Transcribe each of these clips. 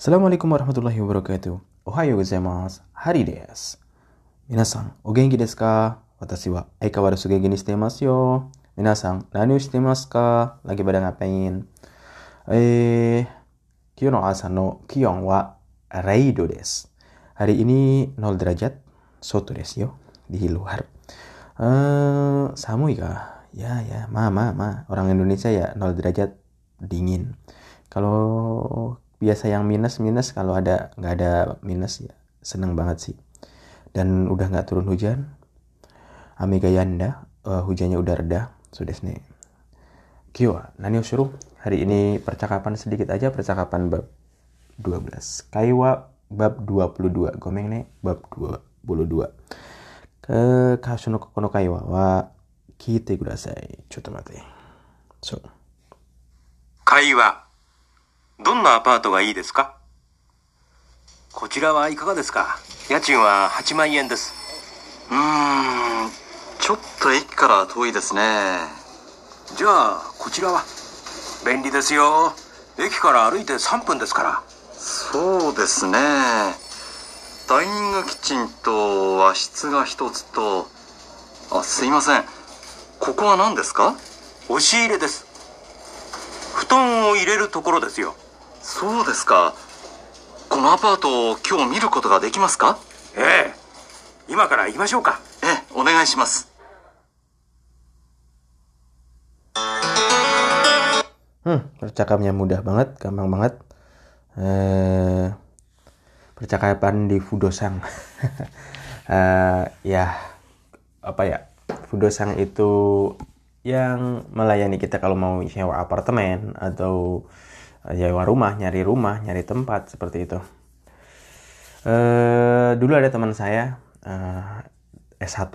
Assalamualaikum warahmatullahi wabarakatuh. Ohayo gozaimasu. Hari desu. Minasan, o genki desu ka? Watashi wa aikawaru genki ni shite masu yo. Minasan, nani shite masu ka? Lagi pada ngapain? Kyou no asa no kion wa raido desu. Hari ini 0 derajat, soto desu yo di luar. Samui kah? Ya, ma. Orang Indonesia ya 0 derajat dingin. Kalau biasa yang minus, kalau ada nggak ada minus ya seneng banget sih. Dan udah nggak turun hujan. Amiga yanda, hujannya udah reda. Sudah sini. Kyo, nani ushuru. Hari ini percakapan sedikit aja, percakapan bab 12. Kaiwa bab 22. Gomeng ne bab 22. Ke kashu no kono kaiwa wa kite kudasai. Chotto matte. So. Kaiwa. どんなアパートがいいですか？家賃は8万円です。うん、ちょっと駅から遠いですね。じゃあこちらは便利ですよ。駅から歩いて3分ですから。そうですね。ダイニングキッチンと和室が1つと、あ、すいません。ここは何ですか？押し入れです。布団を入れるところですよ。 そうですか。このアパートを今日見ることができますか？ええ、今から行きましょうか。ええ、お願いします。 Percakapannya mudah banget, gampang banget. Percakapan di Fudosang. Fudosang itu yang melayani kita kalau mau sewa apartemen atau sewa rumah, nyari tempat seperti itu. Dulu ada teman saya S1,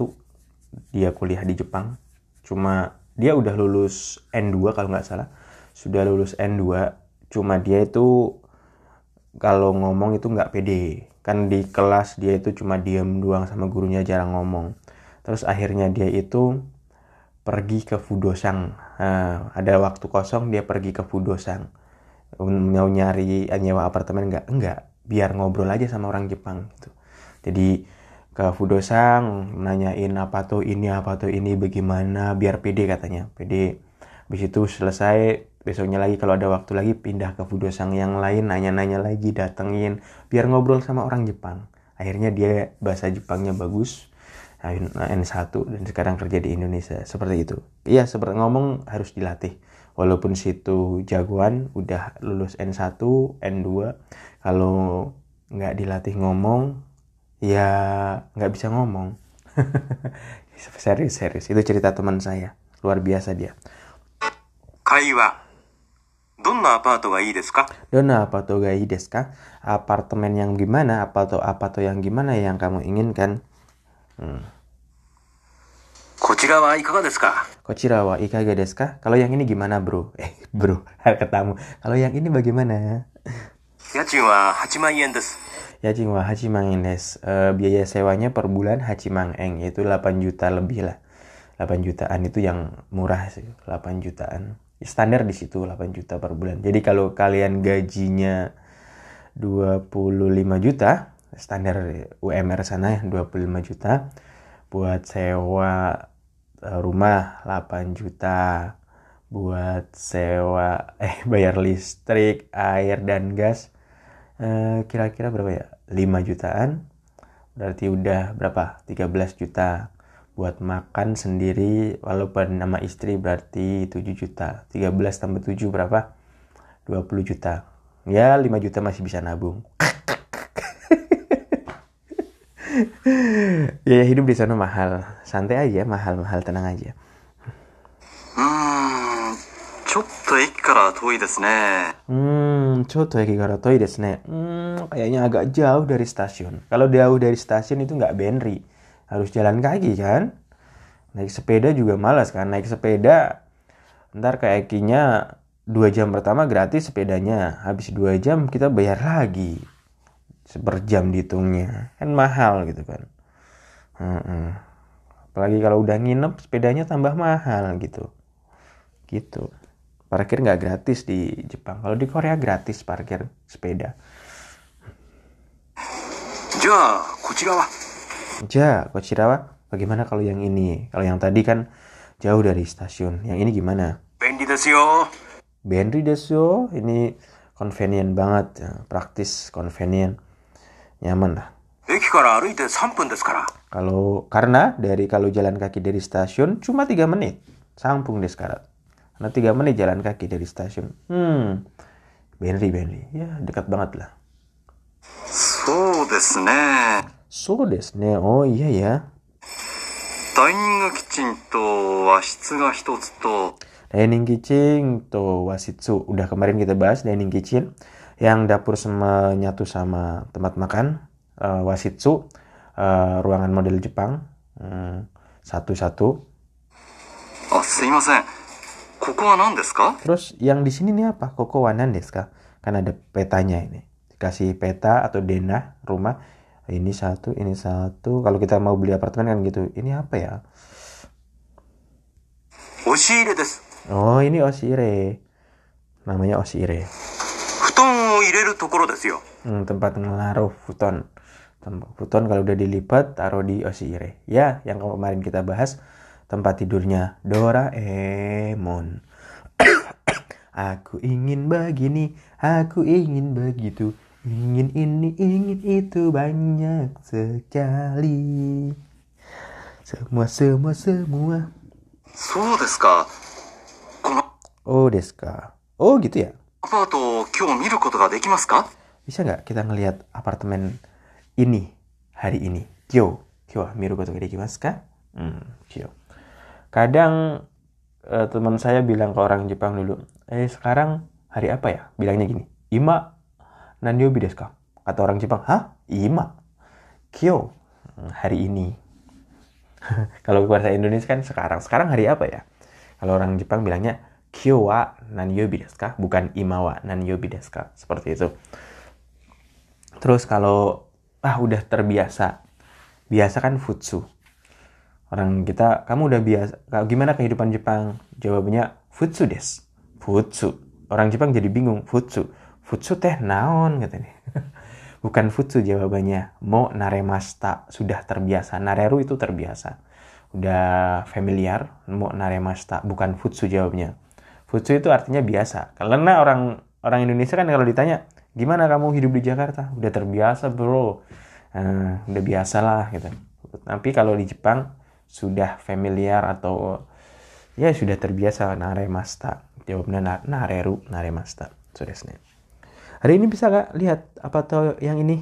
dia kuliah di Jepang. Cuma dia udah lulus N2 kalau nggak salah, sudah lulus N2. Cuma dia itu kalau ngomong itu nggak pede. Kan di kelas dia itu cuma diam doang sama gurunya, jarang ngomong. Terus akhirnya dia itu pergi ke Fudosang. Ada waktu kosong dia pergi ke Fudosang. Mau nyari nyewa apartemen enggak, biar ngobrol aja sama orang Jepang gitu. Jadi ke Fudosang nanyain apa tuh ini bagaimana, biar pede katanya. Pede. Habis itu selesai, besoknya lagi kalau ada waktu lagi pindah ke Fudosang yang lain, nanya-nanya lagi, datengin biar ngobrol sama orang Jepang. Akhirnya dia bahasa Jepangnya bagus. N1 dan sekarang kerja di Indonesia. Seperti itu. Iya, seperti ngomong harus dilatih. Walaupun situ jagoan, udah lulus N1, N2, kalau nggak dilatih ngomong, ya nggak bisa ngomong. Serius. Itu cerita teman saya. Luar biasa dia. Kaiwa. Donna apato ga ii desu ka? Apartemen yang gimana? Apato yang gimana yang kamu inginkan? Kochira wa ikaga desu ka? Kalau yang ini gimana, bro? Katamu. Kalau yang ini bagaimana? Yajin wa 8万円です. Biaya sewanya per bulan 8万円, itu 8 juta lebih lah. 8 jutaan itu yang murah sih, 8 jutaan. Standar di situ 8 juta per bulan. Jadi kalau kalian gajinya 25 juta, standar UMR sana ya 25 juta. Buat sewa rumah 8 juta, buat sewa bayar listrik, air dan gas kira-kira berapa ya? 5 jutaan. Berarti udah berapa? 13 juta. Buat makan sendiri walaupun nama istri berarti 7 juta. 13 tambah 7 berapa? 20 juta. Ya 5 juta masih bisa nabung. Ya hidup di sana mahal, santai aja, mahal, tenang aja. ちょっと駅から遠いですね. Kayaknya agak jauh dari stasiun. Kalau jauh dari stasiun itu nggak benri, harus jalan kaki kan? Naik sepeda juga malas kan? Naik sepeda, ntar ke ekinya 2 jam pertama gratis sepedanya, habis 2 jam kita bayar lagi. Seberjam dihitungnya kan mahal gitu kan. Apalagi kalau udah nginep sepedanya tambah mahal gitu. Parkir nggak gratis di Jepang. Kalau di Korea gratis parkir sepeda. Ja Kochirawa. Bagaimana kalau yang ini? Kalau yang tadi kan jauh dari stasiun. Yang ini gimana? Benri desyo. Ini convenient banget, praktis, convenient, nyaman lah. Kalau karena dari kalau jalan kaki dari stasiun cuma 3 menit. Sampung deh sekarang. Karena 3 menit jalan kaki dari stasiun. Benri. Ya, dekat banget lah. So desne. Oh iya ya. Dining kitchen to washitsu ga hitotsu to. Dining kitchen to washitsu. Udah kemarin kita bahas dining kitchen yang dapur menyatu sama tempat makan. Washitsu, ruangan model Jepang. Satu-satu. Oh, sumimasen. Koko wa nan desu ka? Terus yang di sini nih apa? Koko wa nan desu ka? Kan ada petanya ini. Dikasih peta atau denah rumah. Ini satu. Kalau kita mau beli apartemen kan gitu. Ini apa ya? Oshire desu. Oh, ini oshire. Namanya oshire. Futon o ireru tokoro desu yo. Tempat naruh futon. Futon kalau udah dilipat taruh di oshire. Ya, yang kemarin kita bahas tempat tidurnya Doraemon. Aku ingin begini, aku ingin begitu, ingin ini, ingin itu banyak sekali. Semua. So desu ka? Oh desu ka? Oh gitu ya? Apartemen kyou miru koto ga dekimasu ka? Bisa nggak kita ngelihat apartemen ini hari ini? Kyou wa miru koto ga dekimasu ka? Kyou. Kadang teman saya bilang ke orang Jepang dulu, sekarang hari apa ya? Bilangnya gini, ima nanyobi desu ka? Kata orang Jepang, hah? Ima? Kyou? Hari ini. Kalau bahasa Indonesia kan sekarang. Sekarang hari apa ya? Kalau orang Jepang bilangnya, kyou wa nanyobi desu ka? Bukan ima wa nanyobi desu ka? Seperti itu. Terus kalau, udah terbiasa. Biasa kan futsu. Orang kita, kamu udah biasa, gimana kehidupan Jepang? Jawabannya, futsu desu. Futsu. Orang Jepang jadi bingung, futsu. Futsu teh naon, katanya. Bukan futsu jawabannya. Mo naremashita, sudah terbiasa. Nareru itu terbiasa. Udah familiar, mo naremashita. Bukan futsu jawabannya. Futsu itu artinya biasa. Karena orang Indonesia kan kalau ditanya, gimana kamu hidup di Jakarta? Udah terbiasa bro. Udah biasa lah, gitu. Tapi kalau di Jepang, sudah familiar atau ya sudah terbiasa naremashita. Jawabnya nareru naremashita. So desne. Hari ini bisa gak lihat apa tuh yang ini?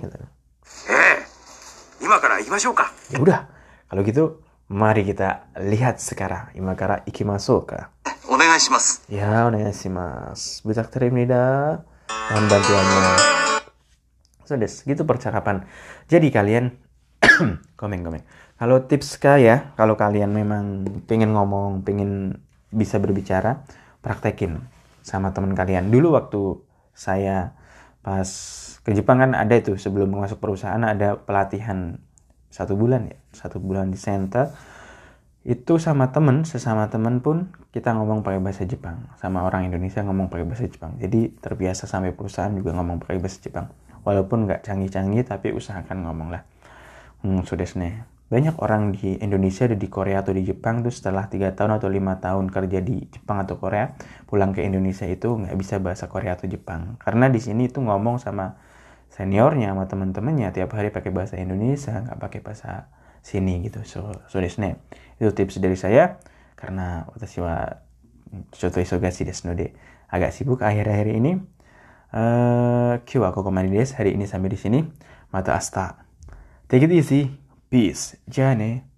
Imakara ikimashou ka? Ya udah. Kalau gitu mari kita lihat sekarang. Imakara ikimashou ka? Onegai shimasu. Ya, onegai shimasu. Butakterimnida. Mohon bantuannya. So des, gitu percakapan. Jadi kalian komen. Kalau tips kaya, kalau kalian memang pengen ngomong, pengen bisa berbicara, praktekin sama teman kalian. Dulu waktu saya pas ke Jepang kan ada itu, sebelum masuk perusahaan ada pelatihan 1 bulan di center. Itu sama teman, sesama teman pun kita ngomong pakai bahasa Jepang. Sama orang Indonesia ngomong pakai bahasa Jepang. Jadi terbiasa sampai perusahaan juga ngomong pakai bahasa Jepang. Walaupun nggak canggih-canggih tapi usahakan ngomong lah. So desne. Banyak orang di Indonesia ada di Korea atau di Jepang tuh setelah 3 tahun atau 5 tahun kerja di Jepang atau Korea, pulang ke Indonesia itu nggak bisa bahasa Korea atau Jepang. Karena di sini itu ngomong sama seniornya, sama teman-temannya tiap hari pakai bahasa Indonesia, nggak pakai bahasa sini gitu. So desne. Itu tips dari saya karena watashi wa chotto isogashi desu node, agak sibuk akhir-akhir ini. Kyou wa kokomari desu. Hari ini sampai di sini. Mata asta. Take it easy. Peace. Jane.